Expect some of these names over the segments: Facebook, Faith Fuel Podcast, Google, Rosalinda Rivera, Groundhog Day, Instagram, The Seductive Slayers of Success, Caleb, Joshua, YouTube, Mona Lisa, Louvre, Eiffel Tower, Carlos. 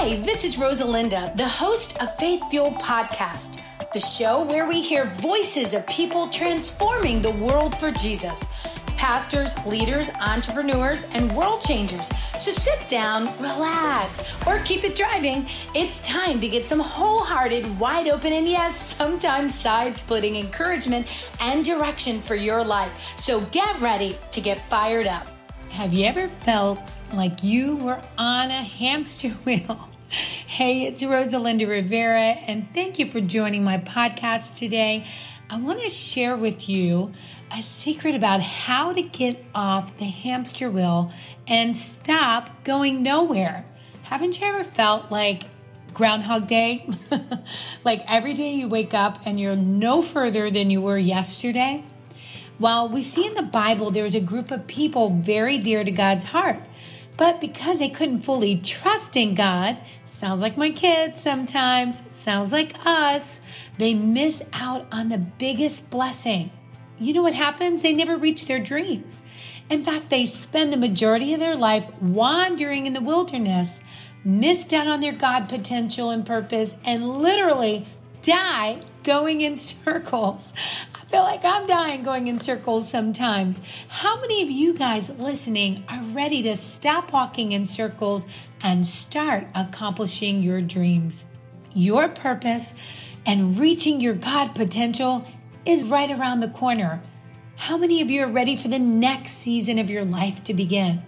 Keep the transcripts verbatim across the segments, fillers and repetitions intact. Hi, this is Rosalinda, the host of Faith Fuel Podcast, the show where we hear voices of people transforming the world for Jesus. Pastors, leaders, entrepreneurs, and world changers. So sit down, relax, or keep it driving. It's time to get some wholehearted, wide open, and yes, sometimes side-splitting encouragement and direction for your life. So get ready to get fired up. Have you ever felt like you were on a hamster wheel? Hey, it's Rosalinda Rivera, and thank you for joining my podcast today. I want to share with you a secret about how to get off the hamster wheel and stop going nowhere. Haven't you ever felt like Groundhog Day? Like every day you wake up and you're no further than you were yesterday? Well, we see in the Bible there's a group of people very dear to God's heart, but because they couldn't fully trust in God, sounds like my kids sometimes, sounds like us, they miss out on the biggest blessing. You know what happens? They never reach their dreams. In fact, they spend the majority of their life wandering in the wilderness, missed out on their God potential and purpose, and literally die going in circles. I feel like I'm dying going in circles sometimes. How many of you guys listening are ready to stop walking in circles and start accomplishing your dreams? Your purpose and reaching your God potential is right around the corner. How many of you are ready for the next season of your life to begin?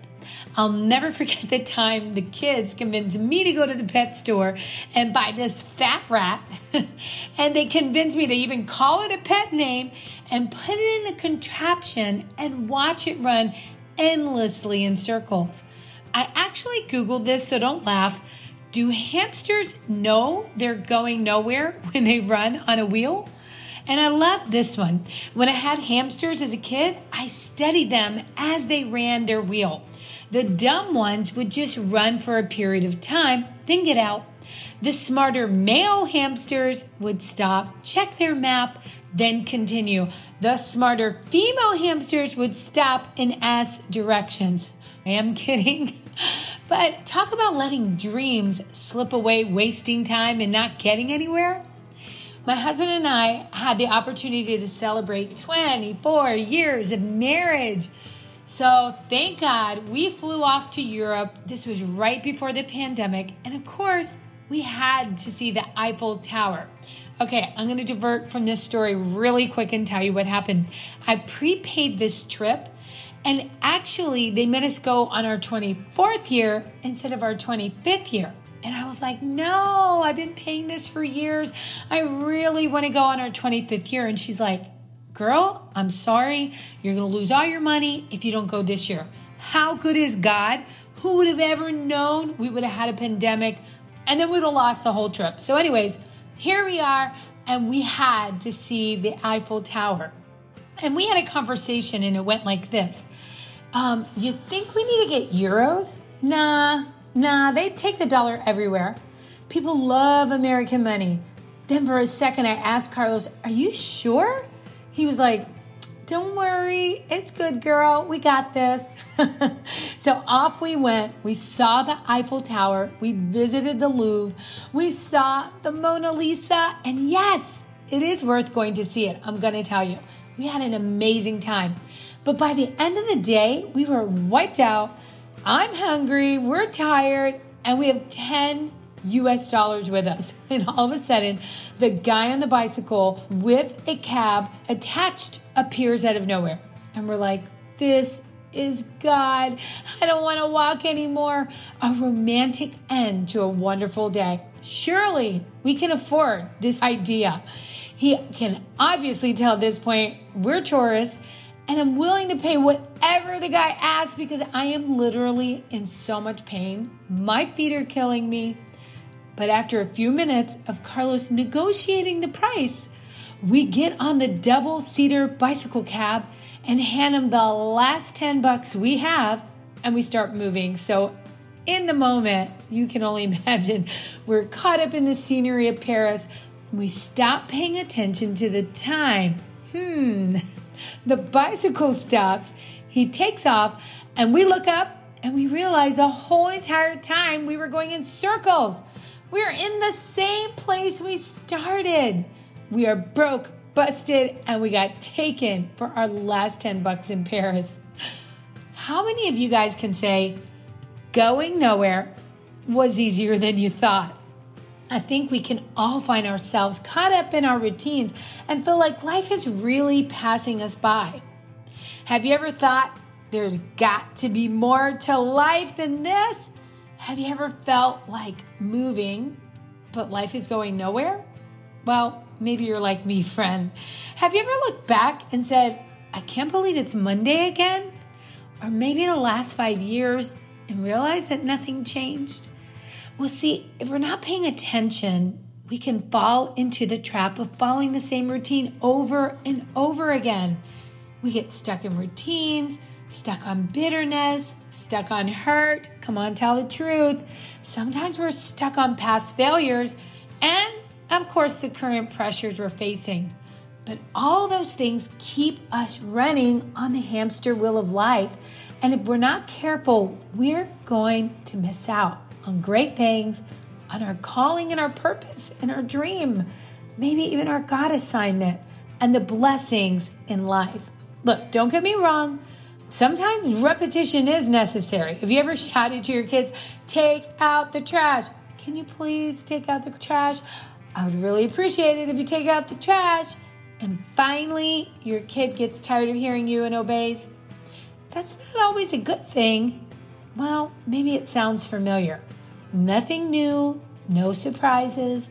I'll never forget the time the kids convinced me to go to the pet store and buy this fat rat, and they convinced me to even call it a pet name and put it in a contraption and watch it run endlessly in circles. I actually Googled this, so don't laugh. Do hamsters know they're going nowhere when they run on a wheel? And I love this one. When I had hamsters as a kid, I studied them as they ran their wheel. The dumb ones would just run for a period of time, then get out. The smarter male hamsters would stop, check their map, then continue. The smarter female hamsters would stop and ask directions. I am kidding. But talk about letting dreams slip away, wasting time, and not getting anywhere. My husband and I had the opportunity to celebrate twenty-four years of marriage. So thank God we flew off to Europe. This was right before the pandemic. And of course, we had to see the Eiffel Tower. Okay, I'm going to divert from this story really quick and tell you what happened. I prepaid this trip. And actually, they made us go on our twenty-fourth year instead of our twenty-fifth year. And I was like, no, I've been paying this for years. I really want to go on our twenty-fifth year. And she's like, girl, I'm sorry. You're going to lose all your money if you don't go this year. How good is God? Who would have ever known we would have had a pandemic? And then we would have lost the whole trip. So anyways, here we are. And we had to see the Eiffel Tower. And we had a conversation and it went like this. Um, you think we need to get euros? Nah. Nah, they take the dollar everywhere. People love American money. Then for a second, I asked Carlos, are you sure? He was like, don't worry. It's good, girl. We got this. So off we went. We saw the Eiffel Tower. We visited the Louvre. We saw the Mona Lisa. And yes, it is worth going to see it. I'm going to tell you. We had an amazing time. But by the end of the day, we were wiped out. I'm hungry, we're tired, and we have ten U S dollars with us. And all of a sudden, the guy on the bicycle with a cab attached appears out of nowhere. And we're like, this is God. I don't want to walk anymore. A romantic end to a wonderful day. Surely we can afford this idea. He can obviously tell at this point, we're tourists. And I'm willing to pay whatever the guy asks because I am literally in so much pain. My feet are killing me. But after a few minutes of Carlos negotiating the price, we get on the double-seater bicycle cab and hand him the last ten bucks we have, and we start moving. So in the moment, you can only imagine, we're caught up in the scenery of Paris. We stop paying attention to the time. Hmm... The bicycle stops, he takes off, and we look up And we realized the whole entire time we were going in circles. We're in the same place we started. We are broke, busted, and we got taken for our last ten bucks in Paris. How many of you guys can say going nowhere was easier than you thought? I think we can all find ourselves caught up in our routines and feel like life is really passing us by. Have you ever thought, there's got to be more to life than this? Have you ever felt like moving, but life is going nowhere? Well, maybe you're like me, friend. Have you ever looked back and said, I can't believe it's Monday again? Or maybe the last five years and realized that nothing changed? Well, see, if we're not paying attention, we can fall into the trap of following the same routine over and over again. We get stuck in routines, stuck on bitterness, stuck on hurt. Come on, tell the truth. Sometimes we're stuck on past failures and, of course, the current pressures we're facing. But all those things keep us running on the hamster wheel of life. And if we're not careful, we're going to miss out on great things, on our calling and our purpose and our dream, maybe even our God assignment and the blessings in life. Look, don't get me wrong. Sometimes repetition is necessary. Have you ever shouted to your kids, take out the trash? Can you please take out the trash? I would really appreciate it if you take out the trash. And finally, your kid gets tired of hearing you and obeys. That's not always a good thing. Well, maybe it sounds familiar. Nothing new, no surprises.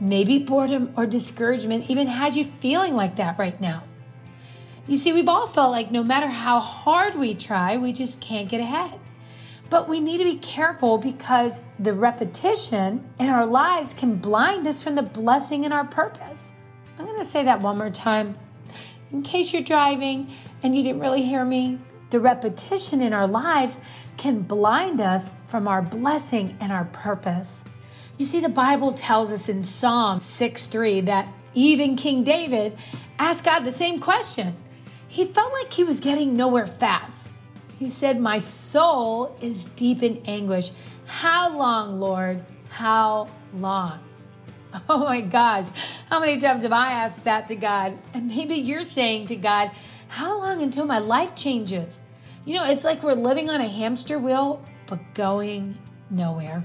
Maybe boredom or discouragement even has you feeling like that right now. You see, we've all felt like no matter how hard we try, we just can't get ahead. But we need to be careful because the repetition in our lives can blind us from the blessing in our purpose. I'm going to say that one more time. In case you're driving and you didn't really hear me, the repetition in our lives can blind us from our blessing and our purpose. You see, the Bible tells us in Psalm six three that even King David asked God the same question. He felt like he was getting nowhere fast. He said, my soul is deep in anguish. How long, Lord? How long? Oh my gosh. How many times have I asked that to God? And maybe you're saying to God, how long until my life changes? You know, it's like we're living on a hamster wheel, but going nowhere.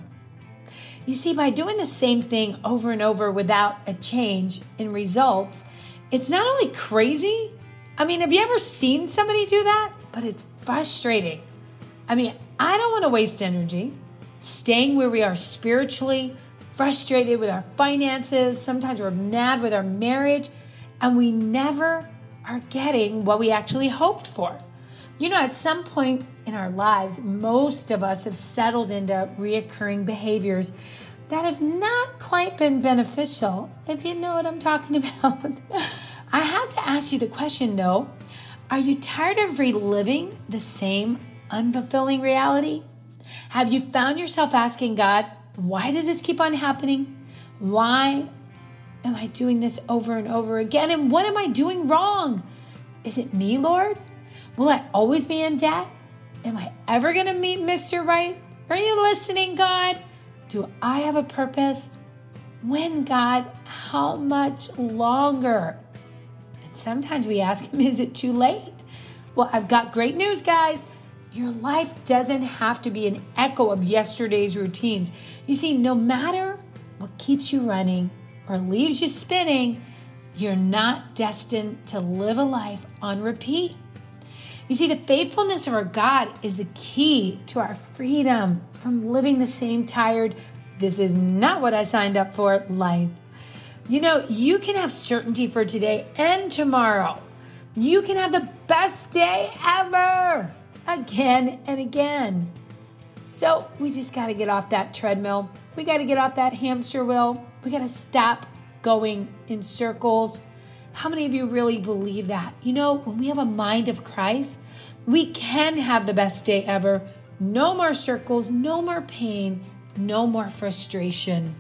You see, by doing the same thing over and over without a change in results, it's not only crazy, I mean, have you ever seen somebody do that? But it's frustrating. I mean, I don't want to waste energy staying where we are spiritually, frustrated with our finances. Sometimes we're mad with our marriage, and we never are getting what we actually hoped for. You know, at some point in our lives, most of us have settled into reoccurring behaviors that have not quite been beneficial, if you know what I'm talking about. I have to ask you the question though, are you tired of reliving the same unfulfilling reality? Have you found yourself asking God, why does this keep on happening? Why am I doing this over and over again? And what am I doing wrong? Is it me, Lord? Will I always be in debt? Am I ever going to meet Mister Right? Are you listening, God? Do I have a purpose? When, God? How much longer? Sometimes we ask him, is it too late? Well, I've got great news, guys. Your life doesn't have to be an echo of yesterday's routines. You see, no matter what keeps you running or leaves you spinning, you're not destined to live a life on repeat. You see, the faithfulness of our God is the key to our freedom from living the same tired, this is not what I signed up for, life. You know, you can have certainty for today and tomorrow. You can have the best day ever, again and again. So we just got to get off that treadmill. We got to get off that hamster wheel. We got to stop going in circles. How many of you really believe that? You know, when we have a mind of Christ, we can have the best day ever. No more circles, no more pain, no more frustration.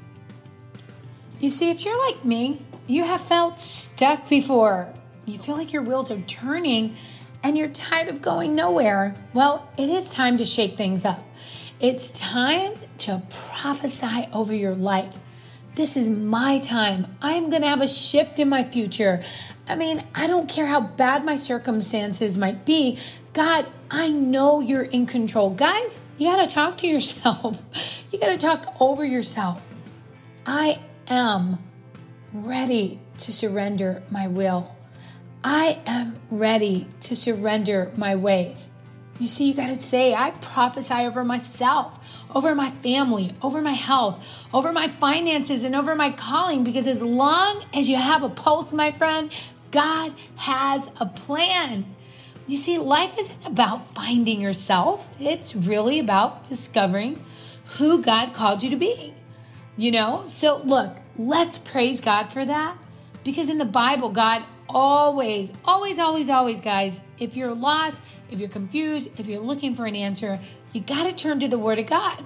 You see, if you're like me, you have felt stuck before. You feel like your wheels are turning and you're tired of going nowhere, well, it is time to shake things up. It's time to prophesy over your life. This is my time. I'm going to have a shift in my future. I mean, I don't care how bad my circumstances might be. God, I know you're in control. Guys, you got to talk to yourself. You got to talk over yourself. I am ready to surrender my will. I am ready to surrender my ways. You see, you got to say, I prophesy over myself, over my family, over my health, over my finances, and over my calling. Because as long as you have a pulse, my friend, God has a plan. You see, life isn't about finding yourself. It's really about discovering who God called you to be. You know, so look, let's praise God for that. Because in the Bible, God always, always, always, always, guys, if you're lost, if you're confused, if you're looking for an answer, you got to turn to the Word of God.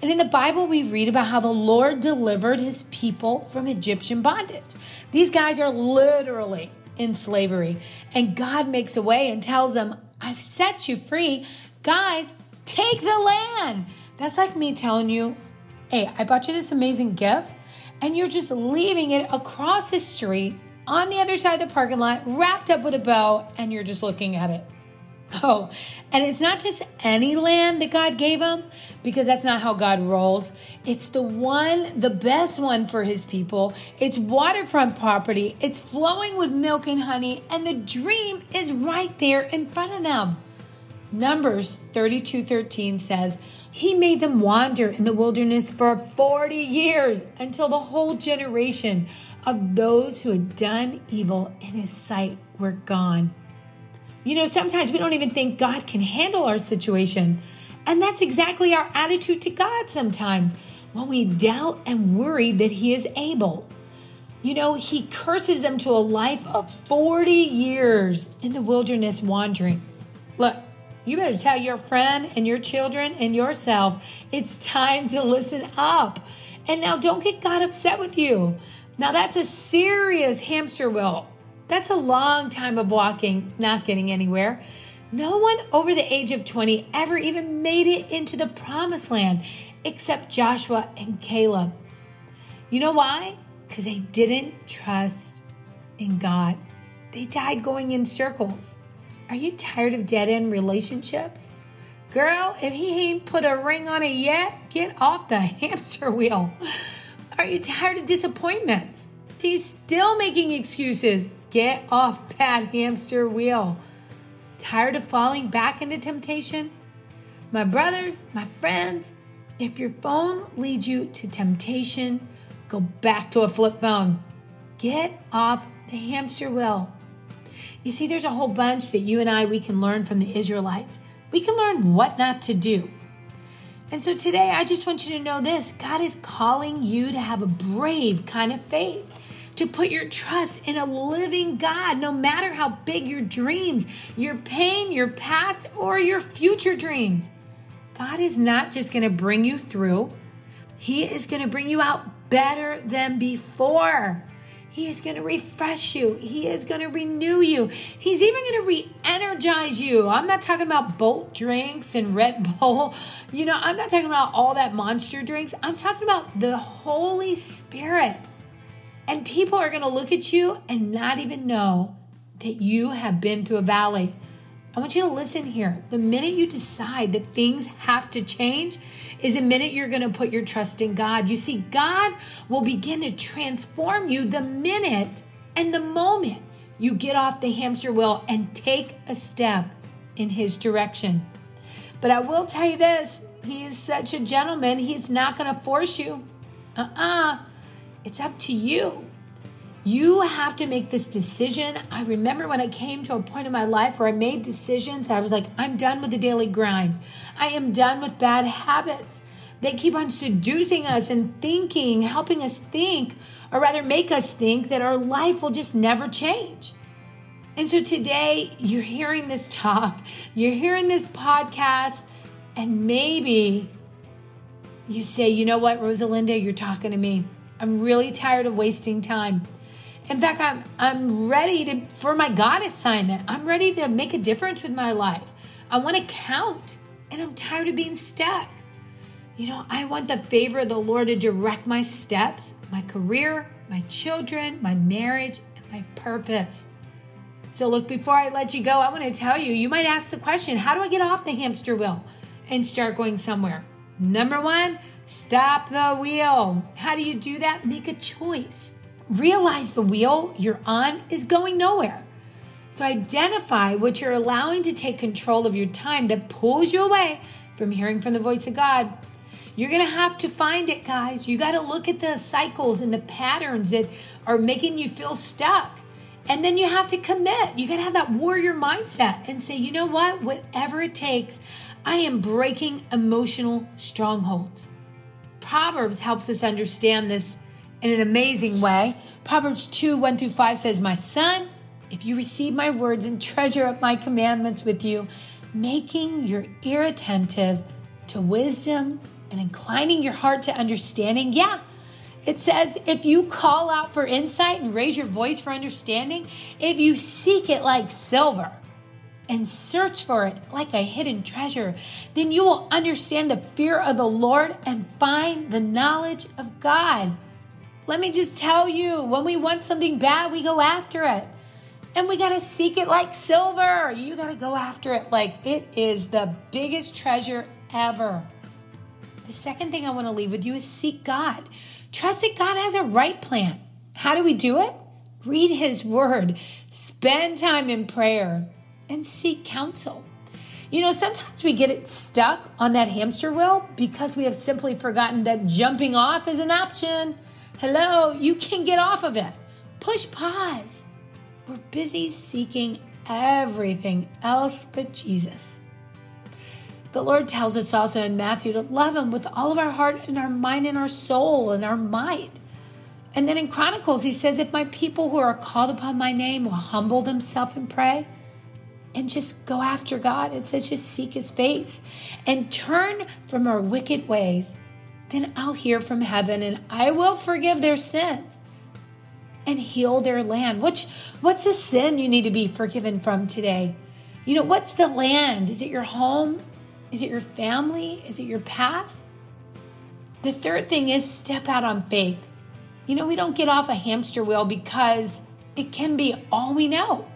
And in the Bible, we read about how the Lord delivered his people from Egyptian bondage. These guys are literally in slavery. And God makes a way and tells them, I've set you free. Guys, take the land. That's like me telling you, hey, I bought you this amazing gift, and you're just leaving it across the street on the other side of the parking lot, wrapped up with a bow, and you're just looking at it. Oh, and it's not just any land that God gave him, because that's not how God rolls. It's the one, the best one for his people. It's waterfront property. It's flowing with milk and honey, and the dream is right there in front of them. Numbers thirty-two thirteen says, he made them wander in the wilderness for forty years until the whole generation of those who had done evil in his sight were gone. You know, sometimes we don't even think God can handle our situation. And that's exactly our attitude to God sometimes, when we doubt and worry that he is able. You know, he curses them to a life of forty years in the wilderness wandering. Look, you better tell your friend and your children and yourself, it's time to listen up. And now don't get God upset with you. Now that's a serious hamster wheel. That's a long time of walking, not getting anywhere. No one over the age of twenty ever even made it into the promised land except Joshua and Caleb. You know why? Because they didn't trust in God. They died going in circles. Are you tired of dead-end relationships? Girl, if he ain't put a ring on it yet, get off the hamster wheel. Are you tired of disappointments? He's still making excuses. Get off that hamster wheel. Tired of falling back into temptation? My brothers, my friends, if your phone leads you to temptation, go back to a flip phone. Get off the hamster wheel. You see, there's a whole bunch that you and I, we can learn from the Israelites. We can learn what not to do. And so today, I just want you to know this. God is calling you to have a brave kind of faith, to put your trust in a living God, no matter how big your dreams, your pain, your past, or your future dreams. God is not just going to bring you through. He is going to bring you out better than before. He is going to refresh you. He is going to renew you. He's even going to re-energize you. I'm not talking about Bolt drinks and Red Bull. You know, I'm not talking about all that monster drinks. I'm talking about the Holy Spirit. And people are going to look at you and not even know that you have been through a valley. I want you to listen here. The minute you decide that things have to change is the minute you're going to put your trust in God. You see, God will begin to transform you the minute and the moment you get off the hamster wheel and take a step in his direction. But I will tell you this, he is such a gentleman. He's not going to force you. Uh-uh. It's up to you. You have to make this decision. I remember when I came to a point in my life where I made decisions, I was like, I'm done with the daily grind. I am done with bad habits. They keep on seducing us and thinking, helping us think, or rather make us think that our life will just never change. And so today you're hearing this talk, you're hearing this podcast, and maybe you say, you know what, Rosalinda, you're talking to me. I'm really tired of wasting time. In fact, I'm I'm ready to for my God assignment. I'm ready to make a difference with my life. I want to count, and I'm tired of being stuck. You know, I want the favor of the Lord to direct my steps, my career, my children, my marriage, and my purpose. So look, before I let you go, I want to tell you, you might ask the question, how do I get off the hamster wheel and start going somewhere? Number one, stop the wheel. How do you do that? Make a choice. Realize the wheel you're on is going nowhere. So identify what you're allowing to take control of your time that pulls you away from hearing from the voice of God. You're going to have to find it, guys. You got to look at the cycles and the patterns that are making you feel stuck. And then you have to commit. You got to have that warrior mindset and say, you know what? Whatever it takes, I am breaking emotional strongholds. Proverbs helps us understand this in an amazing way. Proverbs two, one through five says, my son, if you receive my words and treasure up my commandments with you, making your ear attentive to wisdom and inclining your heart to understanding. Yeah, it says if you call out for insight and raise your voice for understanding, if you seek it like silver and search for it like a hidden treasure, then you will understand the fear of the Lord and find the knowledge of God. Let me just tell you, when we want something bad, we go after it. And we got to seek it like silver. You got to go after it like it is the biggest treasure ever. The second thing I want to leave with you is seek God. Trust that God has a right plan. How do we do it? Read His Word, spend time in prayer, and seek counsel. You know, sometimes we get it stuck on that hamster wheel because we have simply forgotten that jumping off is an option. Hello, you can get off of it. Push pause. We're busy seeking everything else but Jesus. The Lord tells us also in Matthew to love Him with all of our heart and our mind and our soul and our might. And then in Chronicles, He says, if my people who are called upon my name will humble themselves and pray and just go after God, it says just seek His face and turn from our wicked ways, then I'll hear from heaven and I will forgive their sins and heal their land. Which, what's the sin you need to be forgiven from today? You know, what's the land? Is it your home? Is it your family? Is it your past? The third thing is step out on faith. You know, we don't get off a hamster wheel because it can be all we know.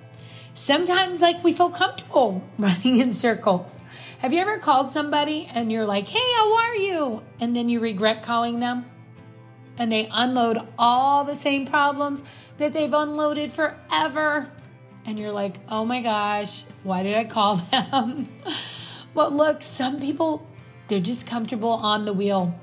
Sometimes, like, we feel comfortable running in circles. Have you ever called somebody and you're like, hey, how are you? And then you regret calling them? And they unload all the same problems that they've unloaded forever. And you're like, oh my gosh, why did I call them? Well, look, some people, they're just comfortable on the wheel.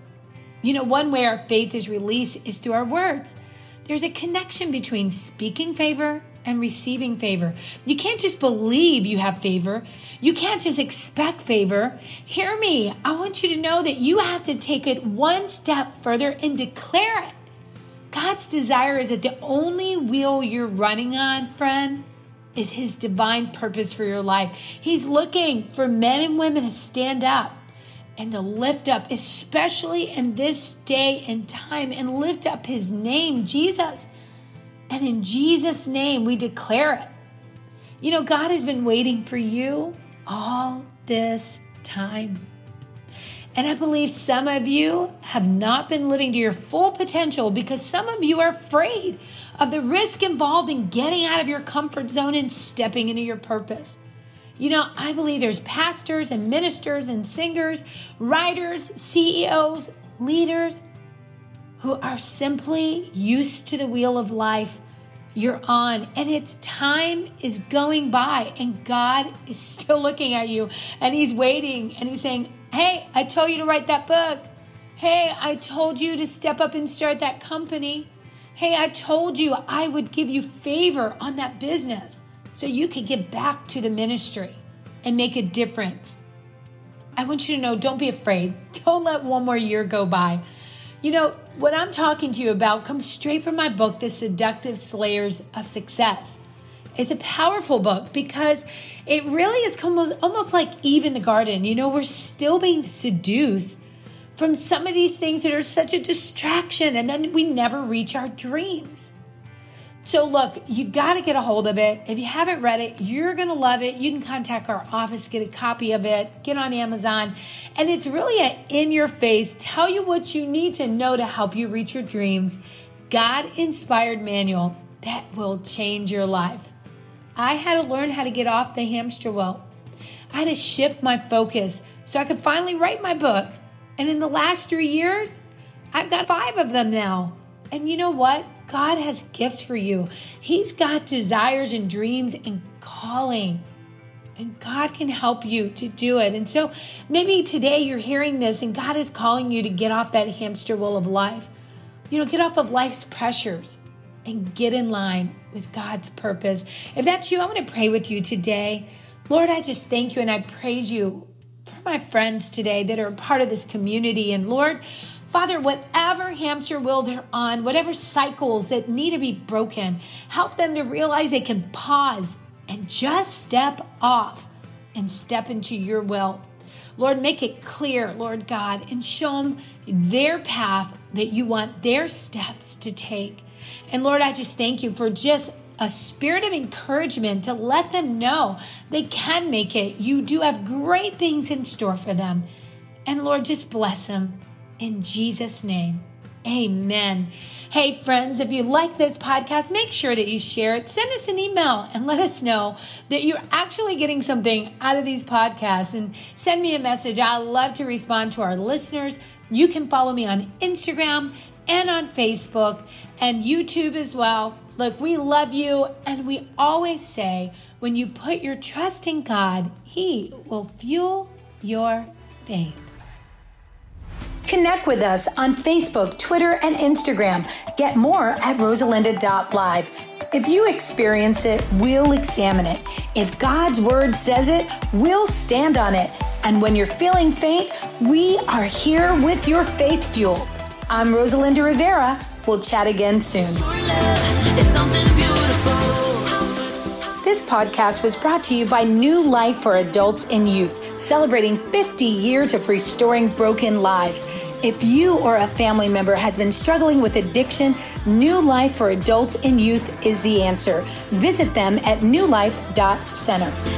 You know, one way our faith is released is through our words. There's a connection between speaking favor and receiving favor. You can't just believe you have favor. You can't just expect favor. Hear me. I want you to know that you have to take it one step further and declare it. God's desire is that the only wheel you're running on, friend, is His divine purpose for your life. He's looking for men and women to stand up and to lift up, especially in this day and time, and lift up His name, Jesus. And in Jesus' name, we declare it. You know, God has been waiting for you all this time. And I believe some of you have not been living to your full potential because some of you are afraid of the risk involved in getting out of your comfort zone and stepping into your purpose. You know, I believe there's pastors and ministers and singers, writers, C E Os, leaders who are simply used to the wheel of life you're on, and its time is going by, and God is still looking at you, and He's waiting, and He's saying, hey, I told you to write that book. Hey, I told you to step up and start that company. Hey, I told you I would give you favor on that business so you could get back to the ministry and make a difference. I want you to know, don't be afraid. Don't let one more year go by. You know, what I'm talking to you about comes straight from my book, The Seductive Slayers of Success. It's a powerful book because it really is almost, almost like Eve in the garden. You know, we're still being seduced from some of these things that are such a distraction, and then we never reach our dreams. So look, you got to get a hold of it. If you haven't read it, you're going to love it. You can contact our office, get a copy of it, get on Amazon. And it's really an in-your-face, tell you what you need to know to help you reach your dreams, God-inspired manual that will change your life. I had to learn how to get off the hamster wheel. I had to shift my focus so I could finally write my book. And in the last three years, I've got five of them now. And you know what? God has gifts for you. He's got desires and dreams and calling. And God can help you to do it. And so maybe today you're hearing this and God is calling you to get off that hamster wheel of life. You know, get off of life's pressures and get in line with God's purpose. If that's you, I want to pray with you today. Lord, I just thank you and I praise you for my friends today that are a part of this community. And Lord, Father, whatever hamster wheel they're on, whatever cycles that need to be broken, help them to realize they can pause and just step off and step into your will. Lord, make it clear, Lord God, and show them their path that you want their steps to take. And Lord, I just thank you for just a spirit of encouragement to let them know they can make it. You do have great things in store for them. And Lord, just bless them. In Jesus' name, amen. Hey, friends, if you like this podcast, make sure that you share it. Send us an email and let us know that you're actually getting something out of these podcasts. And send me a message. I love to respond to our listeners. You can follow me on Instagram and on Facebook and YouTube as well. Look, we love you. And we always say, when you put your trust in God, He will fuel your faith. Connect with us on Facebook, Twitter, and Instagram. Get more at rosalinda dot live. If you experience it, we'll examine it. If God's word says it, we'll stand on it. And when you're feeling faint, we are here with your faith fuel. I'm Rosalinda Rivera. We'll chat again soon. This podcast was brought to you by New Life for Adults and Youth, celebrating fifty years of restoring broken lives. If you or a family member has been struggling with addiction, New Life for Adults and Youth is the answer. Visit them at new life dot center.